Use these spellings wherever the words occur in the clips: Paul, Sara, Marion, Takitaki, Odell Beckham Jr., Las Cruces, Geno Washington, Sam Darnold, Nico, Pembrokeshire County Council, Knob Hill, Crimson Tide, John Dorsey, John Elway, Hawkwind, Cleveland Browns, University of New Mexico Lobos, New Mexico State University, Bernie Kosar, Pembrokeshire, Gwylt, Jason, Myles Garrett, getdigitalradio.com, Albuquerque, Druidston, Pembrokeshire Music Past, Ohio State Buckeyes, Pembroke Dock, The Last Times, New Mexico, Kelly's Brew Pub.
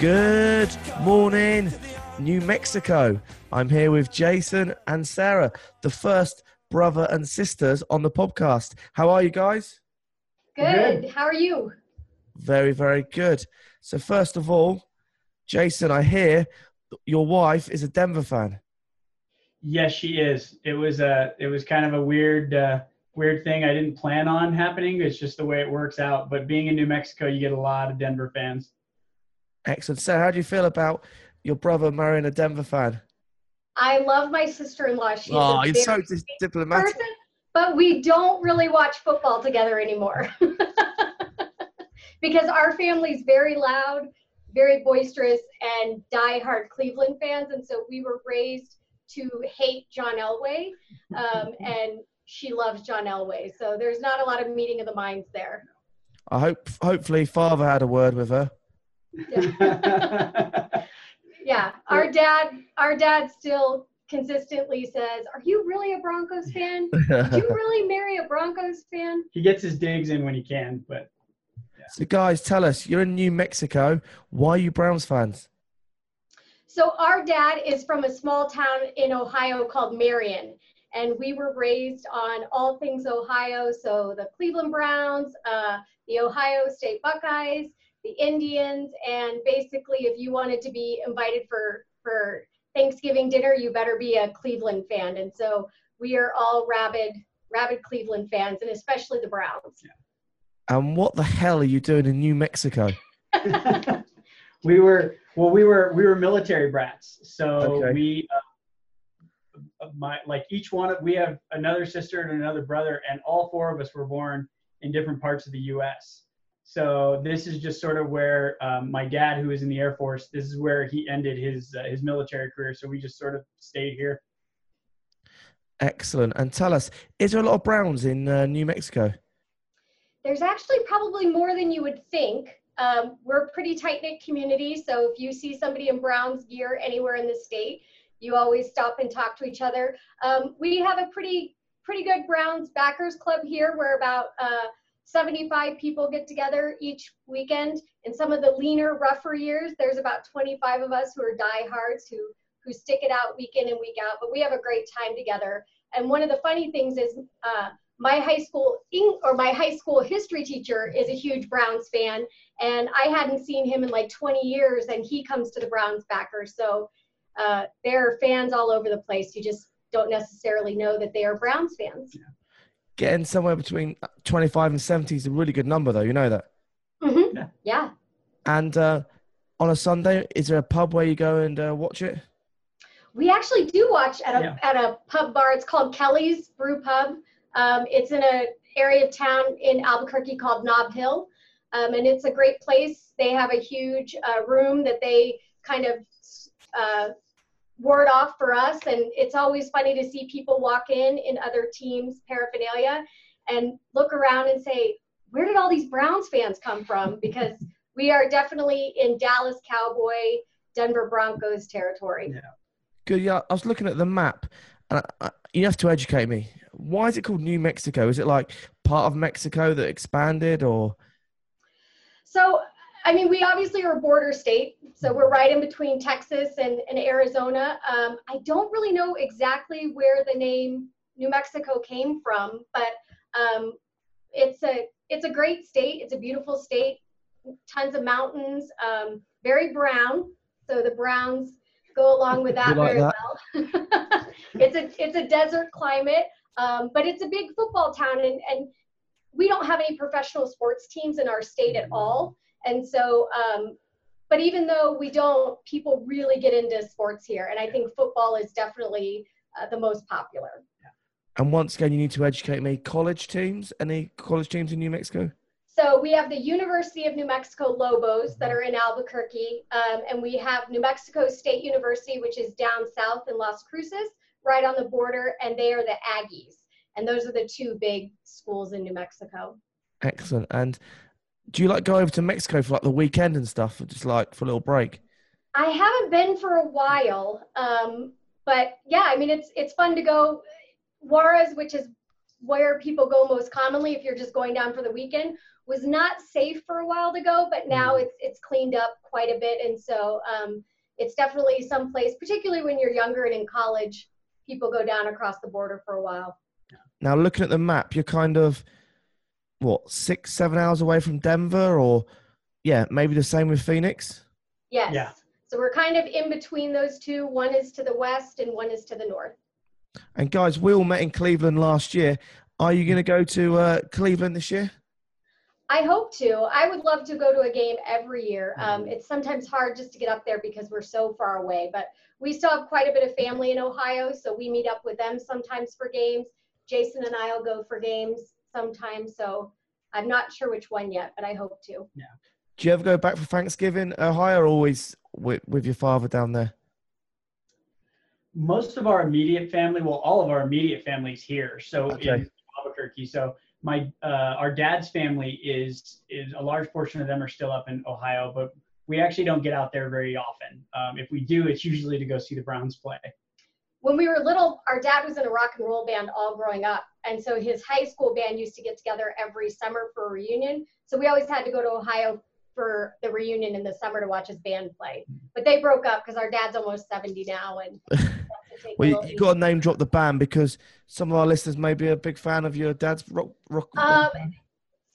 Good morning, New Mexico. I'm here with Jason and Sarah, the first brother and sisters on the podcast. How are you guys? Good. How are you? Very, very good. So first of all, Jason, I hear your wife is a Denver fan. Yes, she is. It was kind of a weird thing I didn't plan on happening. It's just the way it works out. But being in New Mexico, you get a lot of Denver fans. Excellent. So how do you feel about your brother marrying a Denver fan? I love my sister-in-law. She's a very so diplomatic person, but we don't really watch football together anymore. Because our family's very loud, very boisterous, and diehard Cleveland fans. And so we were raised to hate John Elway, and she loves John Elway. So there's not a lot of meeting of the minds there. I hopefully Father had a word with her. Yeah, our dad still consistently says, "Are you really a Broncos fan? Did you really marry a Broncos fan?" He gets his digs in when he can, but. Yeah. So guys, tell us, you're in New Mexico. Why are you Browns fans? So our dad is from a small town in Ohio called Marion, and we were raised on all things Ohio. So the Cleveland Browns, the Ohio State Buckeyes, the Indians, and basically if you wanted to be invited for Thanksgiving dinner, you better be a Cleveland fan. And so we are all rabid Cleveland fans, and especially the Browns. Yeah. And what the hell are you doing in New Mexico? We were military brats. So okay. We have another sister and another brother, and all four of us were born in different parts of the U.S. So this is just sort of where my dad, who is in the Air Force, this is where he ended his military career. So we just sort of stayed here. Excellent. And tell us, is there a lot of Browns in New Mexico? There's actually probably more than you would think. We're a pretty tight-knit community, so if you see somebody in Browns gear anywhere in the state, you always stop and talk to each other. We have a pretty good Browns backers club here, where about 75 people get together each weekend. In some of the leaner, rougher years, there's about 25 of us who are diehards who stick it out week in and week out, but we have a great time together. And one of the funny things is my high school history teacher is a huge Browns fan, and I hadn't seen him in like 20 years, and he comes to the Browns backer. So there are fans all over the place. You just don't necessarily know that they are Browns fans. Yeah. Getting somewhere between 25 and 70 is a really good number, though. You know that? Mm-hmm. Yeah. And on a Sunday, is there a pub where you go and watch it? We actually do watch at a pub bar. It's called Kelly's Brew Pub. It's in an area of town in Albuquerque called Knob Hill, and it's a great place. They have a huge room that they kind of ward off for us, and it's always funny to see people walk in other teams' paraphernalia and look around and say, where did all these Browns fans come from? Because we are definitely in Dallas Cowboy, Denver Broncos territory. Yeah. Good. Yeah, I was looking at the map. You have to educate me. Why is it called New Mexico? Is it like part of Mexico that expanded, or? So, I mean, we obviously are a border state, so we're right in between Texas and Arizona. I don't really know exactly where the name New Mexico came from, but it's a great state. It's a beautiful state, tons of mountains, very brown. So the Browns go along with that well. It's a desert climate, but it's a big football town, and we don't have any professional sports teams in our state at all. And so, but even though we don't, people really get into sports here, and I think football is definitely the most popular. And once again, you need to educate me. College teams? Any college teams in New Mexico? So we have the University of New Mexico Lobos that are in Albuquerque, and we have New Mexico State University, which is down south in Las Cruces, right on the border, and they are the Aggies. And those are the two big schools in New Mexico. Excellent. And do you like go over to Mexico for like the weekend and stuff, just like for a little break? I haven't been for a while, but yeah, I mean, it's fun to go. Juarez, which is where people go most commonly if you're just going down for the weekend, was not safe for a while to go, but now it's cleaned up quite a bit. And so it's definitely some place, particularly when you're younger and in college, people go down across the border for a while. Now, looking at the map, you're kind of, what, 6-7 hours away from Denver, or, yeah, maybe the same with Phoenix? Yes. Yeah. So we're kind of in between those two. One is to the west and one is to the north. And guys, we all met in Cleveland last year. Are you going to go to Cleveland this year? I hope to. I would love to go to a game every year. It's sometimes hard just to get up there because we're so far away, but we still have quite a bit of family in Ohio, so we meet up with them sometimes for games. Jason and I will go for games sometimes, so I'm not sure which one yet, but I hope to. Yeah. Do you ever go back for Thanksgiving, Ohio, or always with your father down there? Most of our immediate family, well, all of our immediate family's here, so okay. In Albuquerque. So my our dad's family is a large portion of them are still up in Ohio, but we actually don't get out there very often. If we do, it's usually to go see the Browns play. When we were little, our dad was in a rock and roll band all growing up, and so his high school band used to get together every summer for a reunion. So we always had to go to Ohio for the reunion in the summer to watch his band play. But they broke up because our dad's almost 70 now. And well, you've got to name drop the band because some of our listeners may be a big fan of your dad's rock band.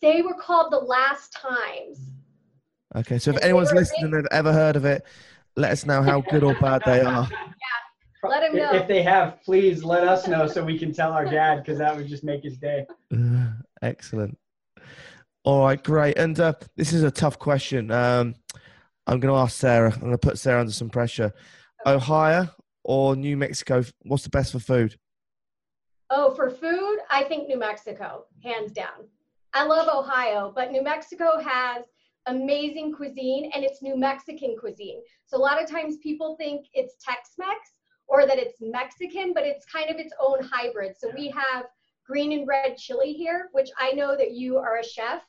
They were called The Last Times. Okay, so if anyone's listening and they've ever heard of it, let us know how good or bad they are. Yeah, let him know. If they have, please let us know so we can tell our dad, because that would just make his day. Excellent. All right, great. And this is a tough question. I'm going to ask Sarah. I'm going to put Sarah under some pressure. Okay. Ohio or New Mexico, what's the best for food? Oh, for food, I think New Mexico, hands down. I love Ohio, but New Mexico has amazing cuisine, and it's New Mexican cuisine. So a lot of times people think it's Tex-Mex or that it's Mexican, but it's kind of its own hybrid. So we have green and red chili here, which I know that you are a chef.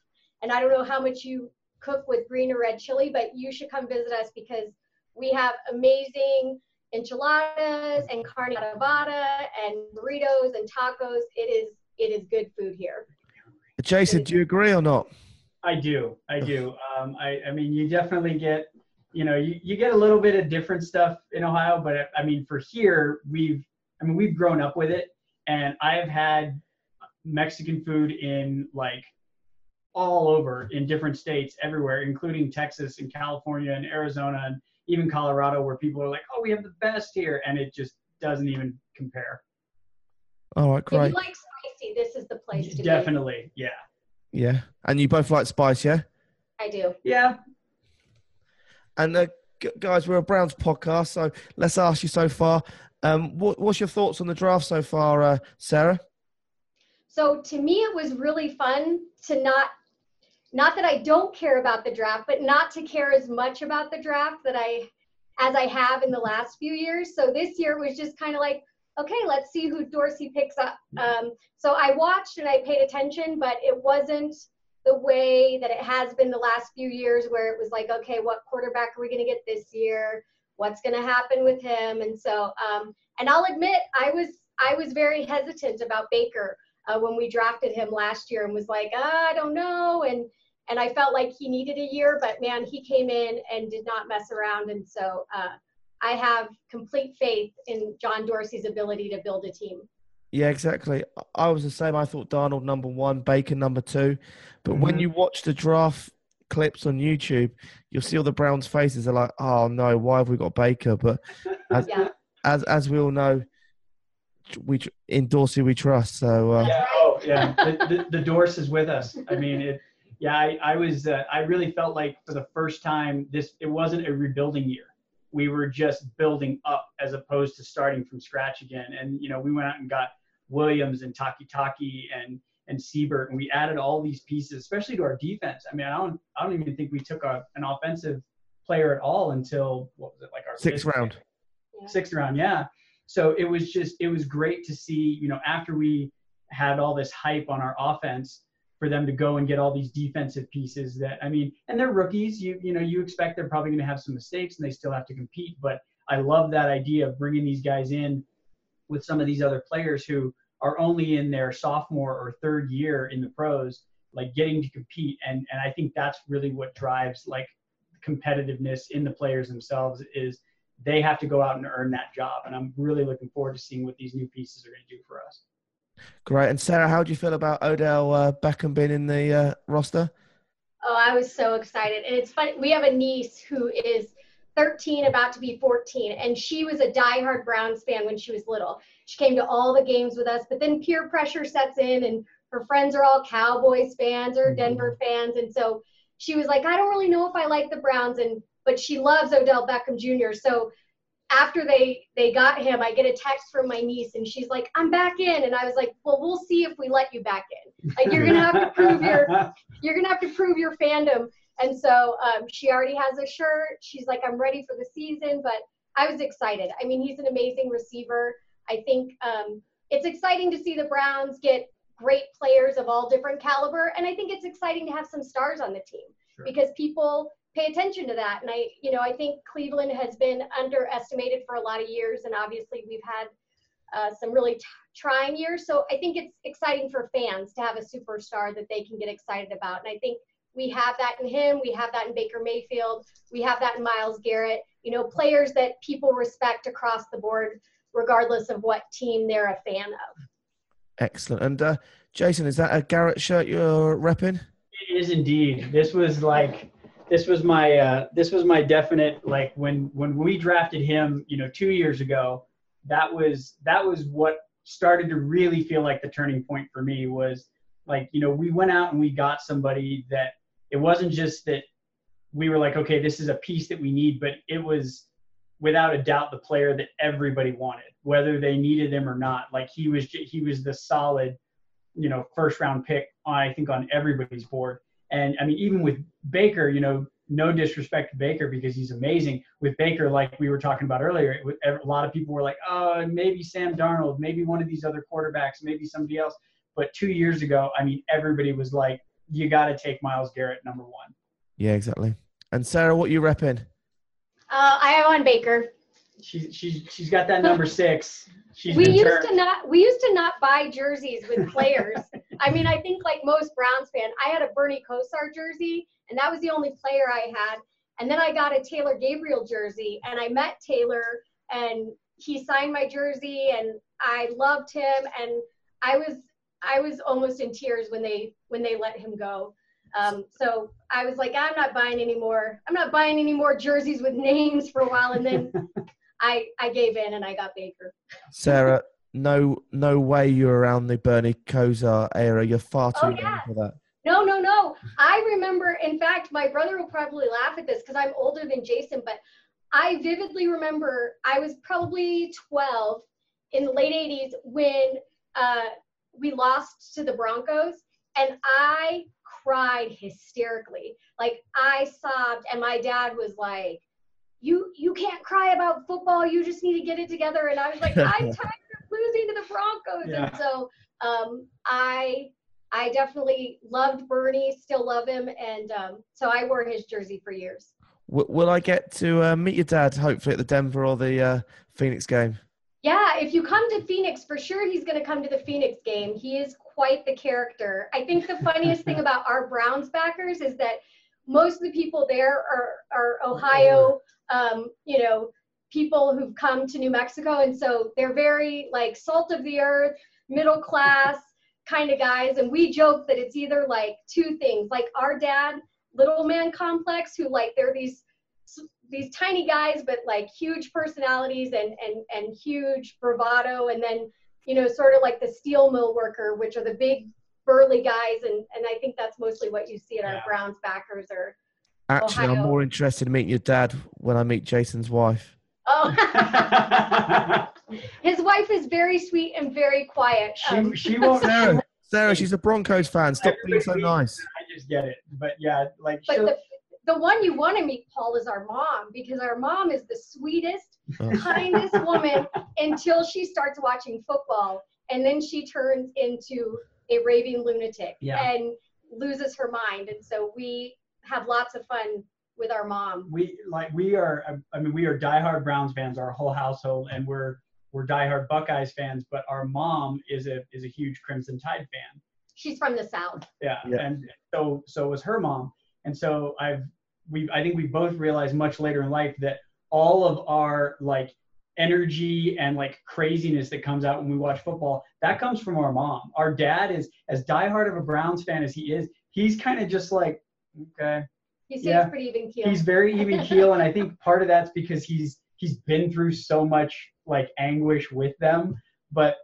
And I don't know how much you cook with green or red chili, but you should come visit us because we have amazing enchiladas and carne asada and burritos and tacos. It is good food here. Jason, do you agree or not? I do. I mean, you definitely get, you get a little bit of different stuff in Ohio, but I mean, for here, we've grown up with it, and I've had Mexican food in like, all over in different states everywhere, including Texas and California and Arizona and even Colorado, where people are like, oh, we have the best here. And it just doesn't even compare. All right, great. If you like spicy, this is the place to be. Definitely, yeah. Yeah. And you both like spice, yeah? I do. Yeah. And guys, we're a Browns podcast, so let's ask you so far. What's your thoughts on the draft so far, Sarah? So to me, it was really fun to not that I don't care about the draft, but not to care as much about the draft as I have in the last few years. So this year was just kind of like, okay, let's see who Dorsey picks up. So I watched and I paid attention, but it wasn't the way that it has been the last few years where it was like, okay, what quarterback are we going to get this year? What's going to happen with him? And so, and I'll admit, I was very hesitant about Baker when we drafted him last year and was like, I don't know. And I felt like he needed a year, but man, he came in and did not mess around. And so I have complete faith in John Dorsey's ability to build a team. Yeah, exactly. I was the same. I thought Darnold number 1, Baker number 2. But when you watch the draft clips on YouTube, you'll see all the Browns' faces are like, oh no, why have we got Baker? But as we all know, in Dorsey we trust. So the Dorsey is with us. I mean, I really felt like for the first time it wasn't a rebuilding year. We were just building up as opposed to starting from scratch again. And we went out and got Williams and Takitaki and and Siebert, and we added all these pieces, especially to our defense. I mean, I don't even think we took an offensive player at all until, what was it, like our sixth round? Yeah. Sixth round, yeah. So it was just, it was great to see, you know, after we had all this hype on our offense, for them to go and get all these defensive pieces that, I mean, and they're rookies, you know, you expect they're probably going to have some mistakes and they still have to compete. But I love that idea of bringing these guys in with some of these other players who are only in their sophomore or third year in the pros, like getting to compete. And I think that's really what drives like competitiveness in the players themselves, is they have to go out and earn that job. And I'm really looking forward to seeing what these new pieces are going to do for us. Great. And Sarah, how do you feel about Odell Beckham being in the roster? Oh, I was so excited. And it's funny, we have a niece who is 13, about to be 14, and she was a diehard Browns fan when she was little. She came to all the games with us, but then peer pressure sets in, and her friends are all Cowboys fans or Denver fans. And so she was like, I don't really know if I like the Browns, but she loves Odell Beckham Jr. So after they got him, I get a text from my niece, and she's like, I'm back in. And I was like, well, we'll see if we let you back in. Like, you're going to have to prove your fandom. And so she already has a shirt. She's like, I'm ready for the season. But I was excited. I mean, he's an amazing receiver. I think it's exciting to see the Browns get great players of all different caliber. And I think it's exciting to have some stars on the team, sure, because people pay attention to that. And I think Cleveland has been underestimated for a lot of years. And obviously we've had some really trying years. So I think it's exciting for fans to have a superstar that they can get excited about. And I think we have that in him. We have that in Baker Mayfield. We have that in Myles Garrett, you know, players that people respect across the board, regardless of what team they're a fan of. Excellent. And Jason, is that a Garrett shirt you're repping? It is indeed. This was my definite, like, when we drafted him, you know, 2 years ago, that was what started to really feel like the turning point for me was, like, you know, we went out and we got somebody that it wasn't just that we were like, okay, this is a piece that we need, but it was without a doubt the player that everybody wanted, whether they needed him or not. Like, he was the solid, you know, first round pick, I think, on everybody's board. And I mean, even with Baker, you know, no disrespect to Baker because he's amazing. With Baker, like we were talking about earlier, a lot of people were like, oh, maybe Sam Darnold, maybe one of these other quarterbacks, maybe somebody else. But 2 years ago, I mean, everybody was like, you got to take Myles Garrett, number one. Yeah, exactly. And Sarah, what are you repping? I am on Baker. She's got that number six. We used to not buy jerseys with players. I mean, I think like most Browns fan, I had a Bernie Kosar jersey, and that was the only player I had. And then I got a Taylor Gabriel jersey, and I met Taylor, and he signed my jersey, and I loved him, and I was almost in tears when they let him go. So I was like, I'm not buying any more jerseys with names for a while, and then I gave in and I got Baker. Sarah, no way you're around the Bernie Kosar era. You're far too young for that. No. I remember, in fact, my brother will probably laugh at this because I'm older than Jason, but I vividly remember I was probably 12 in the late 80s when we lost to the Broncos, and I cried hysterically. Like, I sobbed, and my dad was like, You can't cry about football. You just need to get it together. And I was like, I'm tired of losing to the Broncos. Yeah. And so I definitely loved Bernie, still love him. And so I wore his jersey for years. Will I get to meet your dad, hopefully, at the Denver or the Phoenix game? Yeah, if you come to Phoenix, for sure he's going to come to the Phoenix game. He is quite the character. I think the funniest thing about our Browns backers is that most of the people there are Ohio, you know, people who've come to New Mexico. And so they're very like salt of the earth, middle class kind of guys. And we joke that it's either like two things, like our dad, little man complex, who like they're these tiny guys, but like huge personalities and huge bravado. And then, you know, sort of like the steel mill worker, which are the big burly guys. And I think that's mostly what you see at our Browns backers or actually, Ohio. I'm more interested in meeting your dad when I meet Jason's wife. Oh, his wife is very sweet and very quiet. She won't know. Sarah, she's a Broncos fan. Stop being so nice. I just get it. But yeah, like. But the one you want to meet, Paul, is our mom, because our mom is the sweetest, kindest woman until she starts watching football. And then she turns into a raving lunatic and loses her mind. And so we have lots of fun with our mom. We are diehard Browns fans, our whole household, and we're diehard Buckeyes fans, but our mom is a huge Crimson Tide fan. She's from the South. Yeah. And so was her mom. And so I think we both realized much later in life that all of our like energy and like craziness that comes out when we watch football, that comes from our mom. Our dad is as diehard of a Browns fan as he is, he's kind of just like, okay. He seems pretty even keel. He's very even keel, and I think part of that's because he's been through so much like anguish with them. But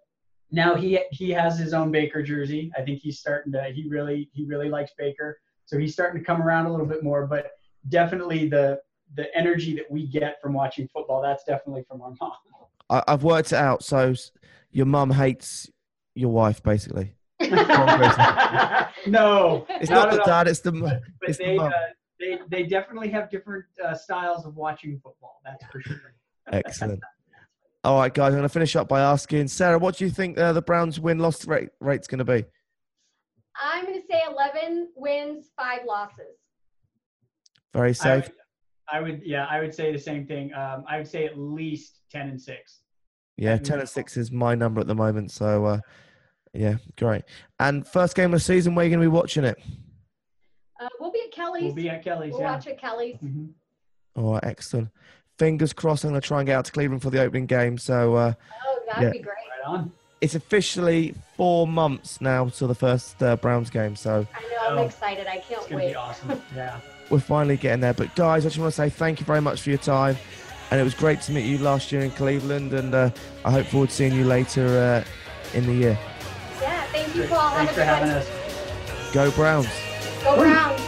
now he has his own Baker jersey. I think he's starting to he really likes Baker, so he's starting to come around a little bit more. But definitely the energy that we get from watching football, that's definitely from our mom. I've worked it out. So your mom hates your wife, basically. No, it's not the dad. It's the mom. But they definitely have different styles of watching football. That's for sure. Excellent. All right, guys, I'm going to finish up by asking, Sarah, what do you think the Browns' win-loss rate's going to be? I'm going to say 11 wins, 5 losses. Very safe. I would say the same thing. I would say at least 10-6. Yeah, 10-6 is my number at the moment. So, yeah, great. And first game of the season, where are you going to be watching it? We'll be at Kelly's. We'll watch at Kelly's. Mm-hmm. All right, excellent. Fingers crossed, I'm going to try and get out to Cleveland for the opening game. So, that'd be great. Right on. It's officially 4 months now till the first Browns game. So I know, I'm excited. I can't wait. It's going to be awesome. Yeah. We're finally getting there. But, guys, I just want to say thank you very much for your time. And it was great to meet you last year in Cleveland. And I hope forward to seeing you later in the year. Yeah, thank you, Paul. Thanks for having us. Go Browns. Go Browns.